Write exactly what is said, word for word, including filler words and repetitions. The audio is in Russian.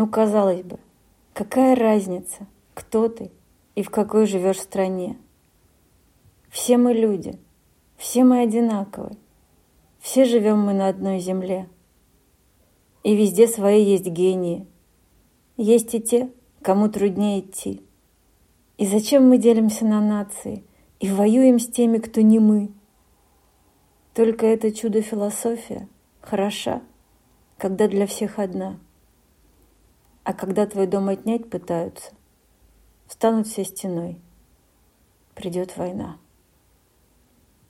Ну, казалось бы, какая разница, кто ты и в какой живешь стране? Все мы люди, все мы одинаковы, все живем мы на одной земле. И везде свои есть гении, есть и те, кому труднее идти. И зачем мы делимся на нации и воюем с теми, кто не мы? Только эта чудо-философия хороша, когда для всех одна. А когда твой дом отнять пытаются, встанут все стеной. Придет война.